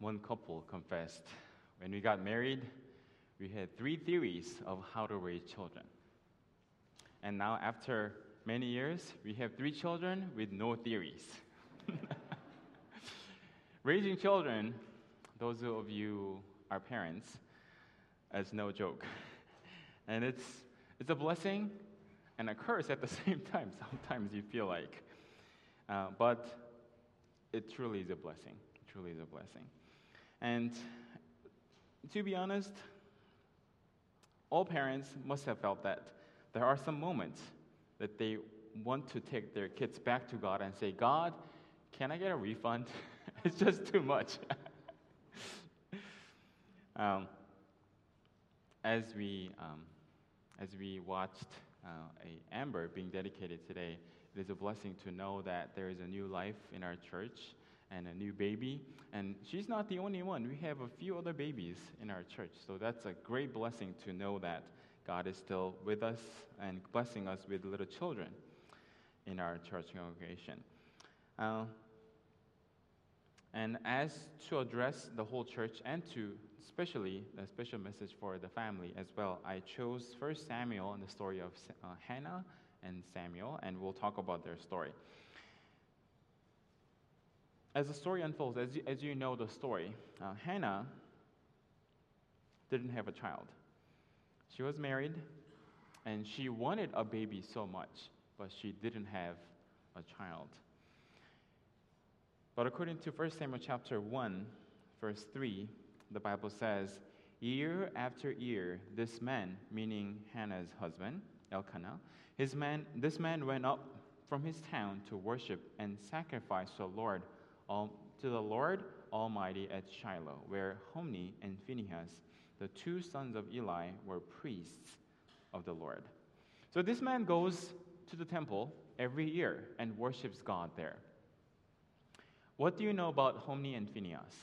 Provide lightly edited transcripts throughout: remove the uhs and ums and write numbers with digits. one couple confessed, when we got married, we had 3 theories of how to raise children. And now after many years, we have 3 children with no theories. Raising children, those of you who are parents, is no joke. And it's a blessing and a curse at the same time. Sometimes you feel like. But it truly is a blessing. It truly is a blessing. And to be honest, all parents must have felt that. There are some moments that they want to take their kids back to God and say, God, can I get a refund? It's just too much. As we watched Amber being dedicated today, it is a blessing to know that there is a new life in our church and a new baby. And she's not the only one. We have a few other babies in our church. So that's a great blessing to know that God is still with us and blessing us with little children in our church congregation. And as to address the whole church and to especially a special message for the family as well, I chose 1 Samuel and the story of Hannah and Samuel, and we'll talk about their story. As the story unfolds, as you know the story, Hannah didn't have a child. She was married, and she wanted a baby so much, but she didn't have a child. But according to 1 Samuel chapter 1, verse 3, the Bible says, year after year, this man, meaning Hannah's husband, Elkanah, this man went up from his town to worship and sacrifice to the Lord Almighty at Shiloh, where Hophni and Phinehas, the 2 sons of Eli, were priests of the Lord. So this man goes to the temple every year and worships God there. What do you know about Hophni and Phinehas?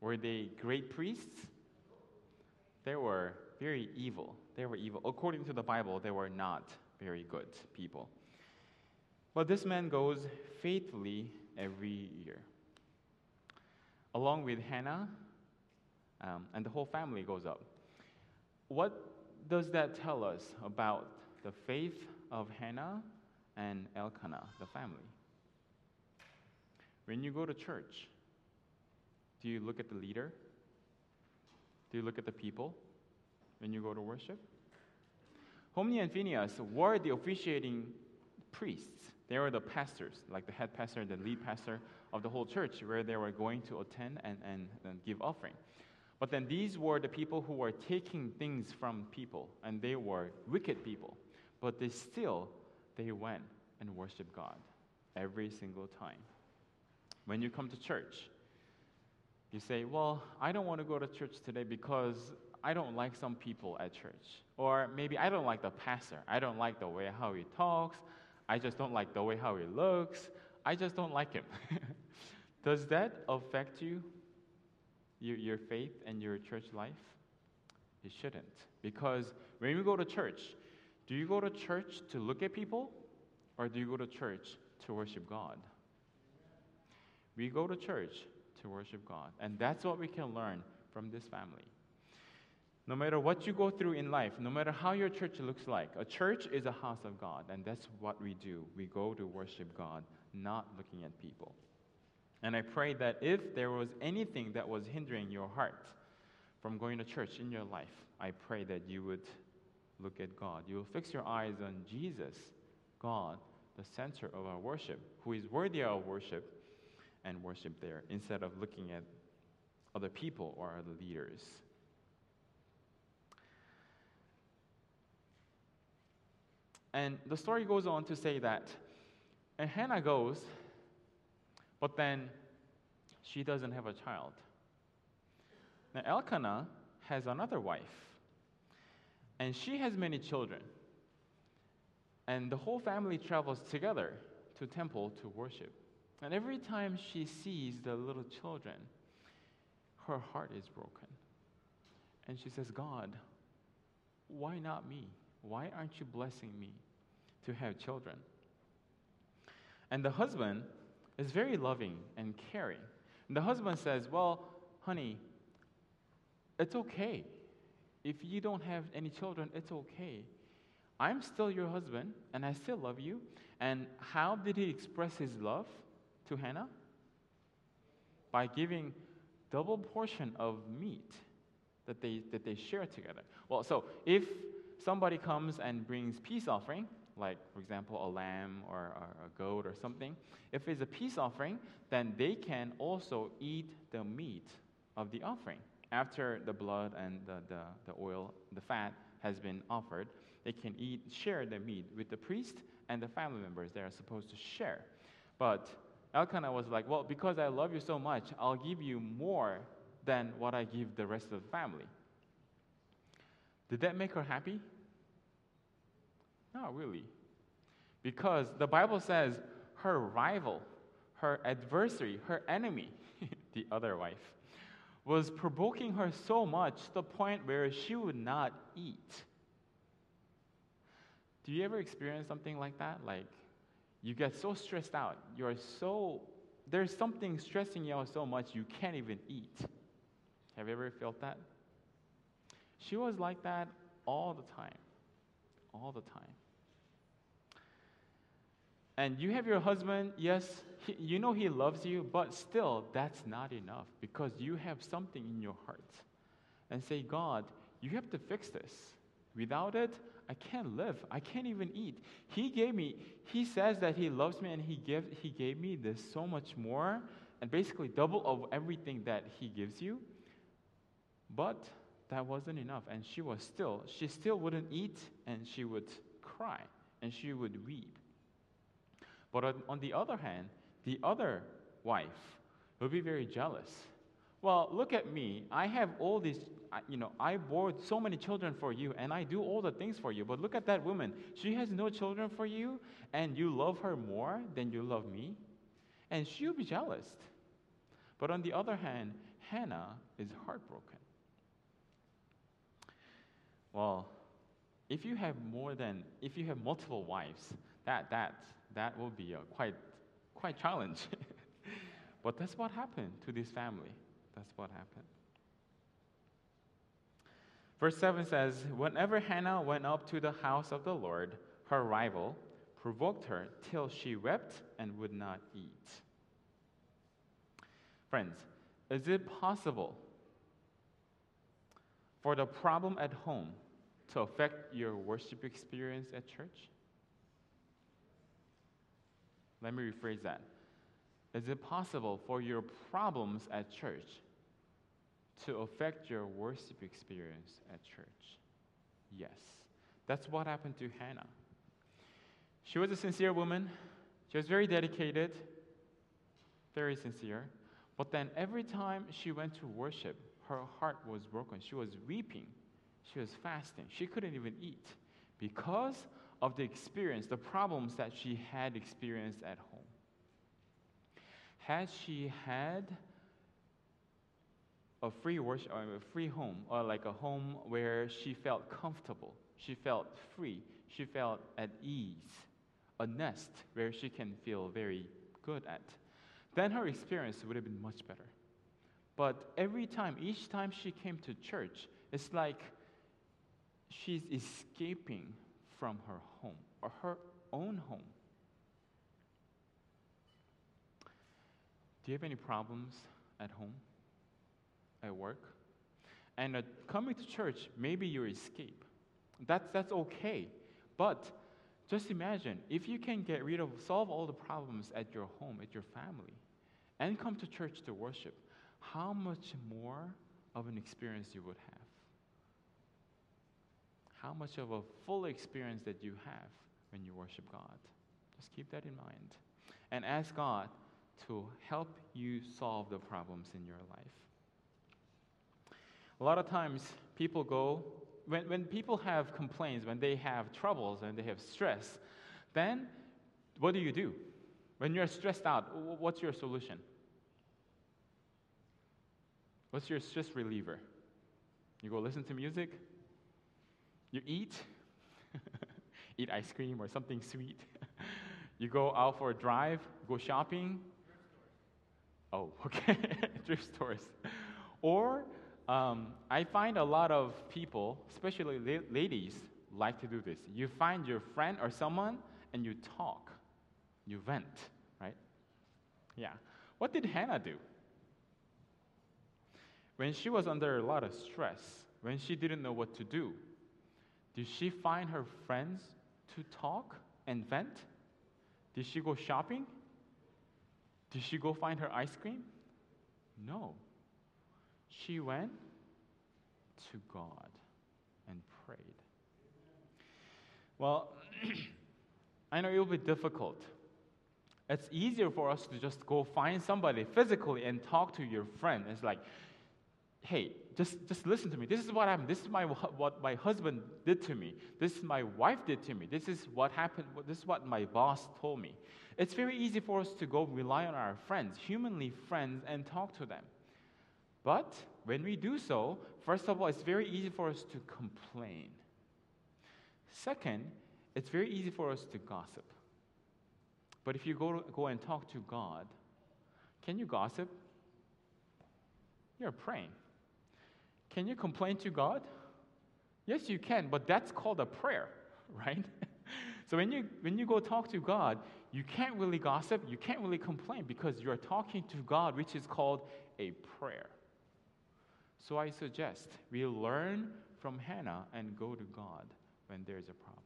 Were they great priests? They were very evil. They were evil. According to the Bible, they were not very good people. But this man goes faithfully every year. Along with Hannah, and the whole family goes up. What does that tell us about the faith of Hannah and Elkanah, the family? When you go to church, do you look at the leader? Do you look at the people when you go to worship? Hophni and Phinehas were the officiating priests. They were the pastors, like the head pastor, the lead pastor of the whole church, where they were going to attend and give offering. But then these were the people who were taking things from people, and they were wicked people. But they went and worshiped God every single time. When you come to church, you say, well, I don't want to go to church today because I don't like some people at church. Or maybe I don't like the pastor. I don't like the way how he talks. I just don't like the way how he looks. I just don't like him. Does that affect you? Your faith and your church life? It shouldn't. Because when you go to church, do you go to church to look at people? Or do you go to church to worship God? We go to church to worship God. And that's what we can learn from this family. No matter what you go through in life, no matter how your church looks like, a church is a house of God. And that's what we do. We go to worship God, not looking at people. And I pray that if there was anything that was hindering your heart from going to church in your life, I pray that you would look at God. You will fix your eyes on Jesus, God, the center of our worship, who is worthy of worship, and worship there, instead of looking at other people or other leaders. And the story goes on to say that, and Hannah goes, but then she doesn't have a child. Now Elkanah has another wife, and she has many children. And the whole family travels together to temple to worship. And every time she sees the little children, her heart is broken. And she says, God, why not me? Why aren't you blessing me to have children? And the husband is very loving and caring. And the husband says, well, honey, it's okay. If you don't have any children, it's okay. I'm still your husband, and I still love you. And how did he express his love to Hannah? By giving double portion of meat that they share together. Well, so if somebody comes and brings peace offering, like, for example, a lamb or a goat or something, if it's a peace offering, then they can also eat the meat of the offering. After the blood and the oil, the fat has been offered, they can share the meat with the priest and the family members. They are supposed to share. But Elkanah was like, well, because I love you so much, I'll give you more than what I give the rest of the family. Did that make her happy? Not really. Because the Bible says her rival, her adversary, her enemy, the other wife, was provoking her so much to the point where she would not eat. Do you ever experience something like that? Like, you get so stressed out. There's something stressing you out so much you can't even eat. Have you ever felt that? She was like that all the time. All the time. And you have your husband, yes, you know he loves you, but still, that's not enough because you have something in your heart. And say, God, you have to fix this. Without it, I can't live. I can't even eat. He says that he loves me and he gave me this so much more and basically double of everything that he gives you. But that wasn't enough. And she still wouldn't eat, and she would cry and she would weep. But on the other hand, the other wife will be very jealous. Well, look at me. I have all these, I bore so many children for you, and I do all the things for you. But look at that woman. She has no children for you, and you love her more than you love me. And she'll be jealous. But on the other hand, Hannah is heartbroken. Well, if you have multiple wives, that will be a quite challenge. But that's what happened to this family. That's what happened. Verse 7 says, whenever Hannah went up to the house of the Lord, her rival provoked her till she wept and would not eat. Friends, is it possible for the problem at home to affect your worship experience at church? Let me rephrase that. Is it possible for your problems at church to affect your worship experience at church? Yes. That's what happened to Hannah. She was a sincere woman. She was very dedicated, very sincere. But then every time she went to worship, her heart was broken. She was weeping. She was fasting. She couldn't even eat because of the problems that she had experienced at home. Had she had a free worship, or a free home, or like a home where she felt comfortable, she felt free, she felt at ease, a nest where she can feel very good at, then her experience would have been much better. But each time she came to church, it's like she's escaping from her home, or her own home. Do you have any problems at home, at work? And coming to church, maybe you escape. That's okay. But just imagine, if you can solve all the problems at your home, at your family, and come to church to worship, how much more of an experience you would have. How much of a full experience that you have when you worship God. Just keep that in mind. And ask God to help you solve the problems in your life. A lot of times, people go, when people have complaints, when they have troubles, and they have stress, then what do? When you're stressed out, what's your solution? What's your stress reliever? You go listen to music? You eat ice cream or something sweet. You go out for a drive, go shopping, Oh, okay, thrift stores. Or I find a lot of people, especially ladies, like to do this. You find your friend or someone, and you talk. You vent, right? Yeah. What did Hannah do? When she was under a lot of stress, when she didn't know what to do, did she find her friends to talk and vent? Did she go shopping? Did she go find her ice cream? No. She went to God and prayed. Well, I know it will be difficult. It's easier for us to just go find somebody physically and talk to your friend. It's like, hey, just listen to me. This is what happened. This is what my husband did to me. This is my wife did to me. This is what happened. This is what my boss told me. It's very easy for us to go rely on our friends, humanly friends, and talk to them. But when we do so, first of all, it's very easy for us to complain. Second, it's very easy for us to gossip. But if you go and talk to God, can you gossip? You're praying. Can you complain to God? Yes, you can, but that's called a prayer, right? So when you go talk to God, you can't really gossip, you can't really complain, because you're talking to God, which is called a prayer. So I suggest we learn from Hannah and go to God when there's a problem.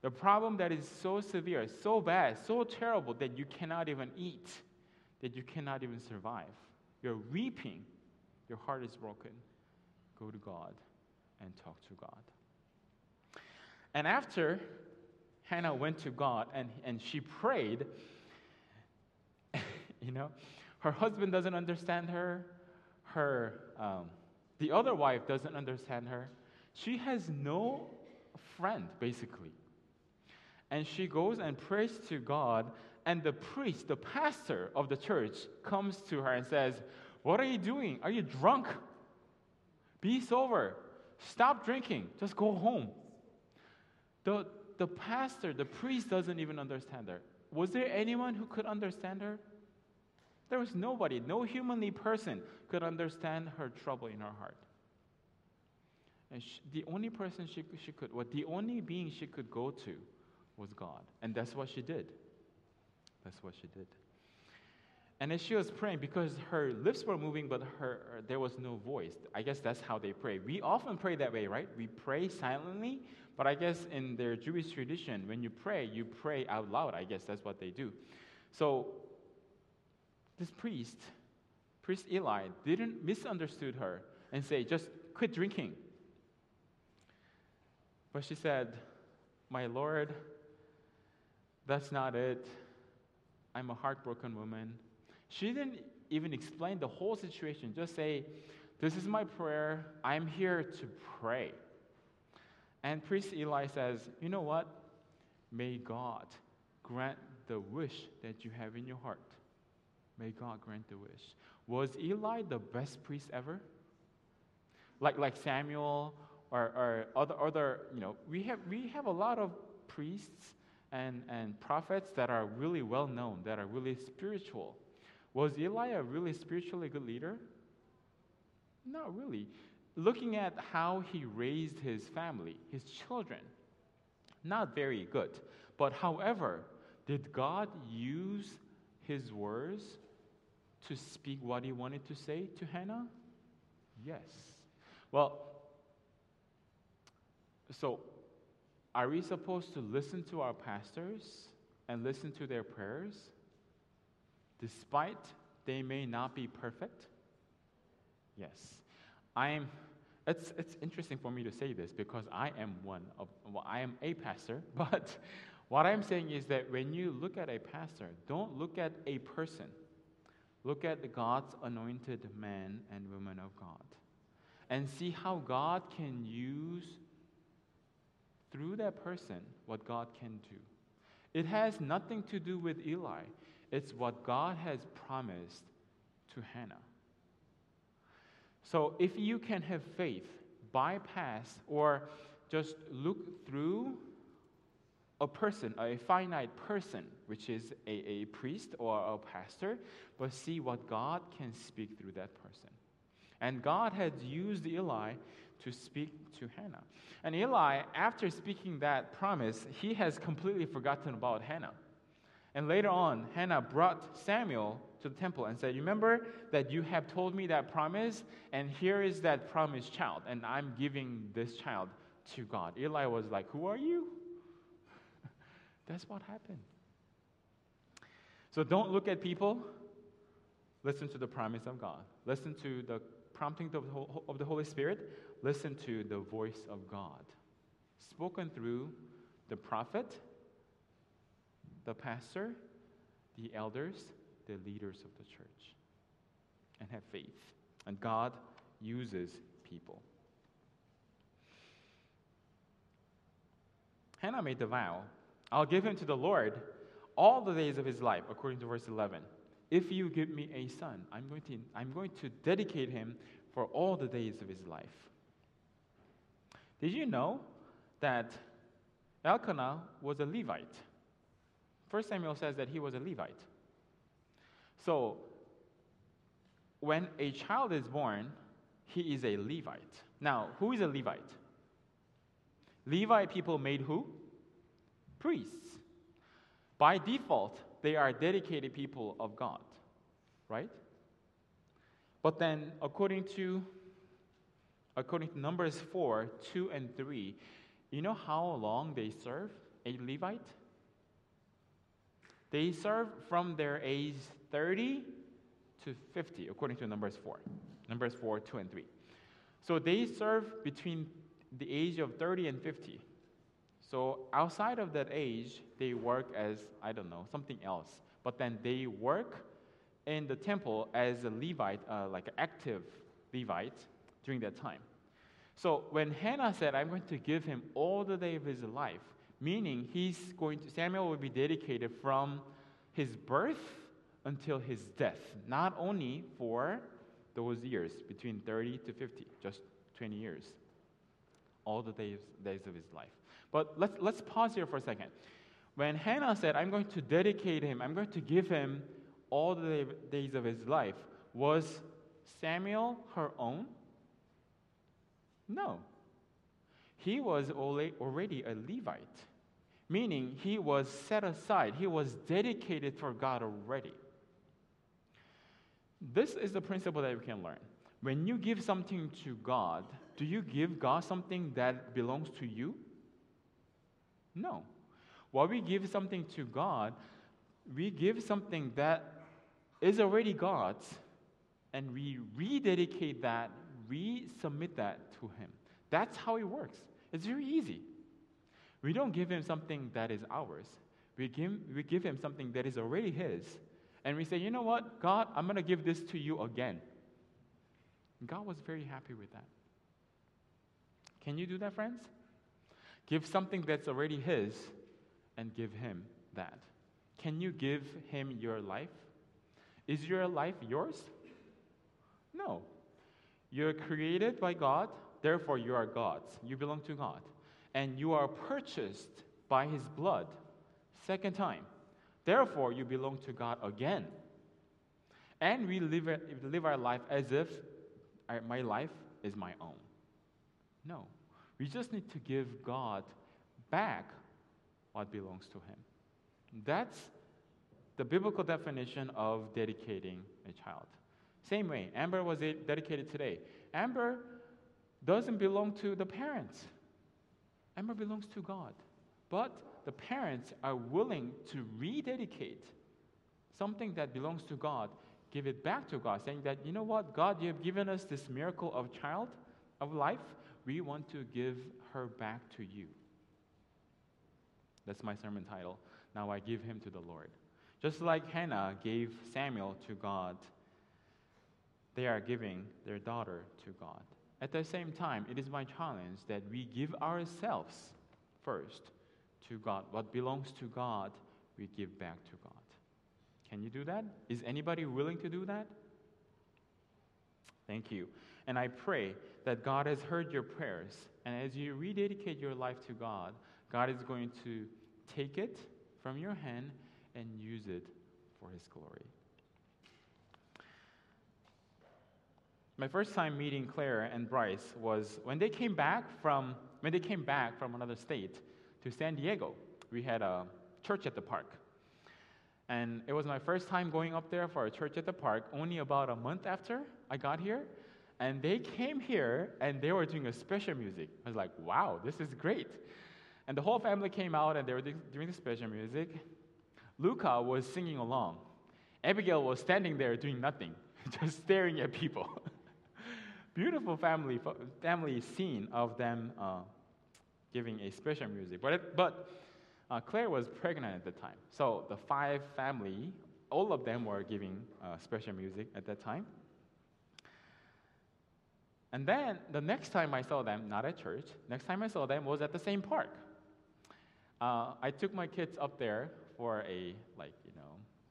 The problem that is so severe, so bad, so terrible that you cannot even eat, that you cannot even survive. You're weeping. Your heart is broken. Go to God and talk to God. And after Hannah went to God and she prayed, her husband doesn't understand her. The other wife doesn't understand her. She has no friend, basically. And she goes and prays to God, and the priest, the pastor of the church, comes to her and says, "What are you doing? Are you drunk? Be sober. Stop drinking. Just go home." The pastor, the priest, doesn't even understand her. Was there anyone who could understand her? There was nobody. No humanly person could understand her trouble in her heart. And the only being she could go to was God. And that's what she did. That's what she did. And as she was praying, because her lips were moving, but there was no voice. I guess that's how they pray. We often pray that way, right? We pray silently, but I guess in their Jewish tradition, when you pray out loud. I guess that's what they do. So this priest Eli, didn't misunderstood her and say, "Just quit drinking." But she said, "My Lord, that's not it. I'm a heartbroken woman." She didn't even explain the whole situation. Just say, "This is my prayer. I'm here to pray." And priest Eli says, "You know what? May God grant the wish that you have in your heart." May God grant the wish. Was Eli the best priest ever? Like Samuel or other we have a lot of priests and prophets that are really well known, that are really spiritual. Was Eli a really spiritually good leader? Not really. Looking at how he raised his family, his children, not very good. But however, did God use his words to speak what he wanted to say to Hannah? Yes. Well, so are we supposed to listen to our pastors and listen to their prayers, despite they may not be perfect? Yes. It's interesting for me to say this because I am a pastor, but what I'm saying is that when you look at a pastor, don't look at a person. Look at God's anointed men and women of God and see how God can use through that person what God can do. It has nothing to do with Eli. It's what God has promised to Hannah. So if you can have faith, bypass or just look through a person, a finite person, which is a priest or a pastor, but see what God can speak through that person. And God had used Eli to speak to Hannah. And Eli, after speaking that promise, he has completely forgotten about Hannah. And later on, Hannah brought Samuel to the temple and said, "Remember that you have told me that promise, and here is that promised child, and I'm giving this child to God." Eli was like, "Who are you?" That's what happened. So don't look at people. Listen to the promise of God. Listen to the prompting of the Holy Spirit. Listen to the voice of God, spoken through the prophet, the pastor, the elders, the leaders of the church, and have faith. And God uses people. Hannah made the vow, "I'll give him to the Lord all the days of his life," according to verse 11. "If you give me a son, I'm going to dedicate him for all the days of his life." Did you know that Elkanah was a Levite? 1 Samuel says that he was a Levite. So, when a child is born, he is a Levite. Now, who is a Levite? Levite people made who? Priests. By default, they are dedicated people of God, right? But then, according to Numbers 4, 2, and 3, you know how long they serve a Levite? They serve from their age 30 to 50, according to Numbers 4. Numbers 4, 2, and 3. So they serve between the age of 30 and 50. So outside of that age, they work as, I don't know, something else. But then they work in the temple as a Levite, like an active Levite during that time. So when Hannah said, "I'm going to give him all the day of his life," meaning Samuel will be dedicated from his birth until his death, not only for those years, between 30 to 50, just 20 years, all the days of his life. But let's pause here for a second. When Hannah said, "I'm going to dedicate him, I'm going to give him all the days of his life," was Samuel her own? No. He was already a Levite. Meaning, he was set aside. He was dedicated for God already. This is the principle that we can learn. When you give something to God, do you give God something that belongs to you? No. While we give something to God, we give something that is already God's, and we rededicate that, resubmit that to Him. That's how it works. It's very easy. We don't give Him something that is ours. We give Him something that is already His. And we say, "You know what, God, I'm going to give this to you again." And God was very happy with that. Can you do that, friends? Give something that's already His and give Him that. Can you give Him your life? Is your life yours? No. You're created by God, therefore you are God's. You belong to God. And you are purchased by His blood, second time. Therefore, you belong to God again. And we live our life as if my life is my own. No. We just need to give God back what belongs to Him. That's the biblical definition of dedicating a child. Same way, Amber was dedicated today. Amber doesn't belong to the parents. Amber belongs to God. But the parents are willing to rededicate something that belongs to God, give it back to God, saying that, "You know what, God, you have given us this miracle of child, of life. We want to give her back to you." That's my sermon title, "Now I give him to the Lord." Just like Hannah gave Samuel to God, they are giving their daughter to God. At the same time, it is my challenge that we give ourselves first to God. What belongs to God, we give back to God. Can you do that? Is anybody willing to do that? Thank you. And I pray that God has heard your prayers. And as you rededicate your life to God, God is going to take it from your hand and use it for his glory. My first time meeting Claire and Bryce was when they came back from another state to San Diego. We had a church at the park. And it was my first time going up there for a church at the park, only about a month after I got here. And they came here, and they were doing a special music. I was like, wow, this is great. And the whole family came out, and they were doing the special music. Luca was singing along. Abigail was standing there doing nothing, just staring at people. Beautiful family scene of them giving a special music. But Claire was pregnant at the time. So the five family, all of them were giving special music at that time. And then the next time I saw them, not at church, next time I saw them was at the same park. I took my kids up there for a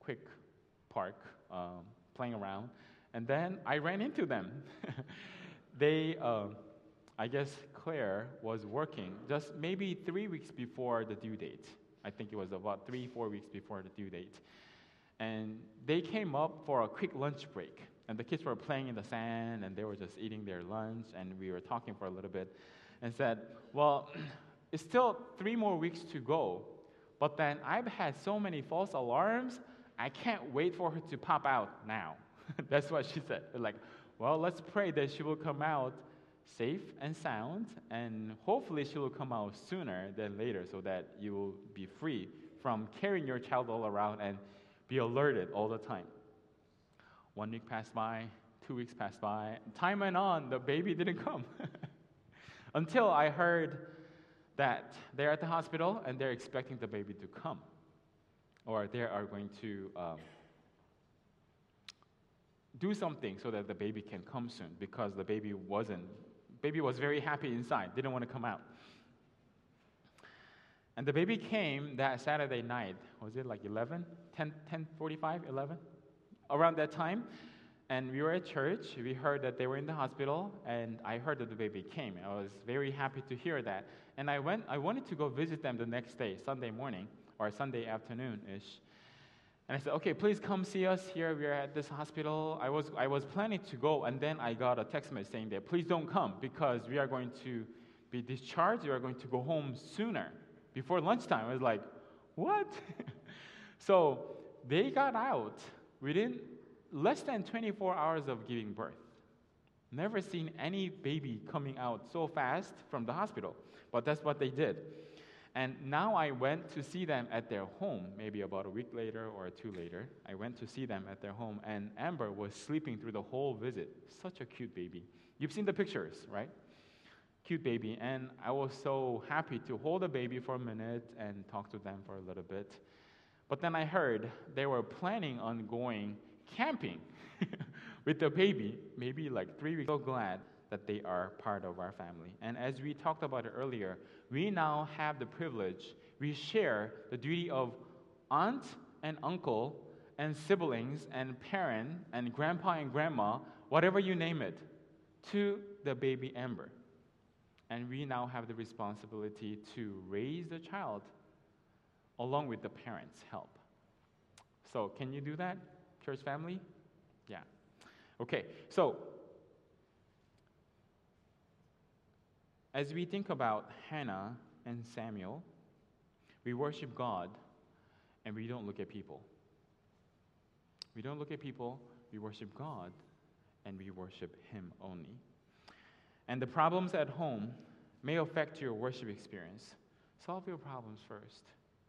quick park, playing around. And then I ran into them. I guess Claire was working just maybe 3 weeks before the due date. I think it was about 4 weeks before the due date. And they came up for a quick lunch break. And the kids were playing in the sand, and they were just eating their lunch, and we were talking for a little bit. And said, well, it's still 3 more weeks to go, but then I've had so many false alarms, I can't wait for her to pop out now. That's what she said. Like, well, let's pray that she will come out safe and sound, and hopefully she will come out sooner than later so that you will be free from carrying your child all around and be alerted all the time. 1 week passed by, 2 weeks passed by. Time went on, the baby didn't come. Until I heard that they're at the hospital and they're expecting the baby to come. Or they are going to do something so that the baby can come soon, because the baby was very happy inside, didn't want to come out. And the baby came that Saturday night. Was it like 11? 10:45, 11? Around that time, and we were at church. We heard that they were in the hospital, and I heard that the baby came. I was very happy to hear that. And I wanted to go visit them the next day, Sunday morning, or Sunday afternoon-ish. And I said, okay, please come see us here. We are at this hospital. I was planning to go, and then I got a text message saying that, please don't come, because we are going to be discharged. We are going to go home sooner, before lunchtime. I was like, what? So they got out within less than 24 hours of giving birth. Never seen any baby coming out so fast from the hospital, but that's what they did. And now I went to see them at their home, maybe about a week later or 2 later. I went to see them at their home, and Amber was sleeping through the whole visit. Such a cute baby. You've seen the pictures, right? Cute baby. And I was so happy to hold the baby for a minute and talk to them for a little bit. But then I heard they were planning on going camping with the baby, maybe like 3 weeks. So glad that they are part of our family. And as we talked about it earlier, we now have the privilege, we share the duty of aunt and uncle and siblings and parent and grandpa and grandma, whatever you name it, to the baby Amber. And we now have the responsibility to raise the child along with the parents' help. So can you do that, church family? Yeah. Okay, so as we think about Hannah and Samuel, we worship God and we don't look at people. We don't look at people, we worship God and we worship Him only. And the problems at home may affect your worship experience. Solve your problems first.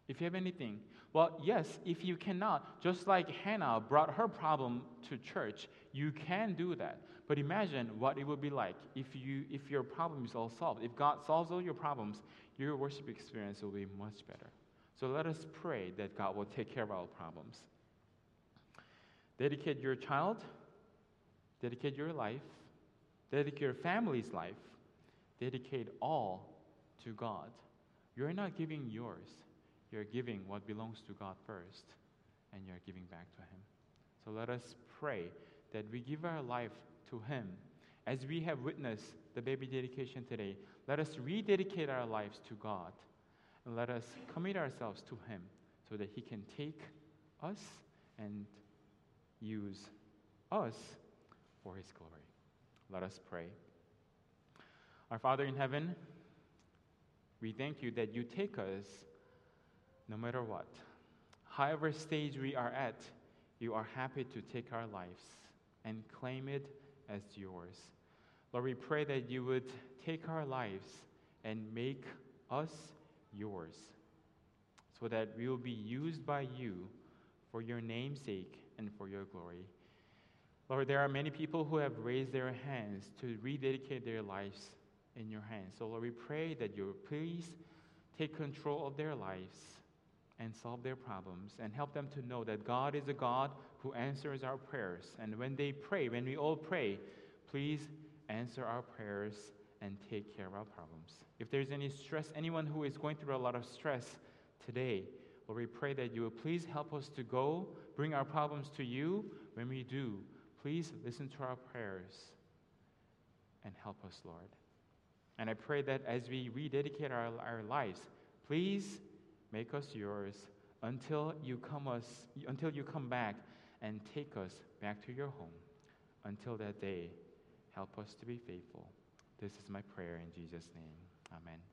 If you have anything, well, yes, if you cannot, just like Hannah brought her problem to church, you can do that. But imagine what it would be like if your problem is all solved. If God solves all your problems, your worship experience will be much better. So let us pray that God will take care of our problems. Dedicate your child, dedicate your life, dedicate your family's life, dedicate all to God. You're not giving yours. You're giving what belongs to God first, and you're giving back to Him. So let us pray that we give our life to Him. As we have witnessed the baby dedication today, let us rededicate our lives to God And let us commit ourselves to Him so that He can take us and use us for His glory. Let us pray. Our Father in heaven, we thank You that You take us no matter what. However stage we are at, You are happy to take our lives and claim it as Yours. Lord, we pray that You would take our lives and make us Yours, so that we will be used by You for Your name's sake and for Your glory. Lord, there are many people who have raised their hands to rededicate their lives in Your hands. So, Lord, we pray that You please take control of their lives and solve their problems and help them to know that God is a God who answers our prayers. And when they pray, when we all pray, please answer our prayers and take care of our problems. If there's any stress, anyone who is going through a lot of stress today, Lord, we pray that You will please help us to go, bring our problems to You. When we do, please listen to our prayers and help us, Lord. And I pray that as we rededicate our lives, please make us Yours until You come back and take us back to Your home. Until that day, help us to be faithful. This is my prayer in Jesus' name. Amen.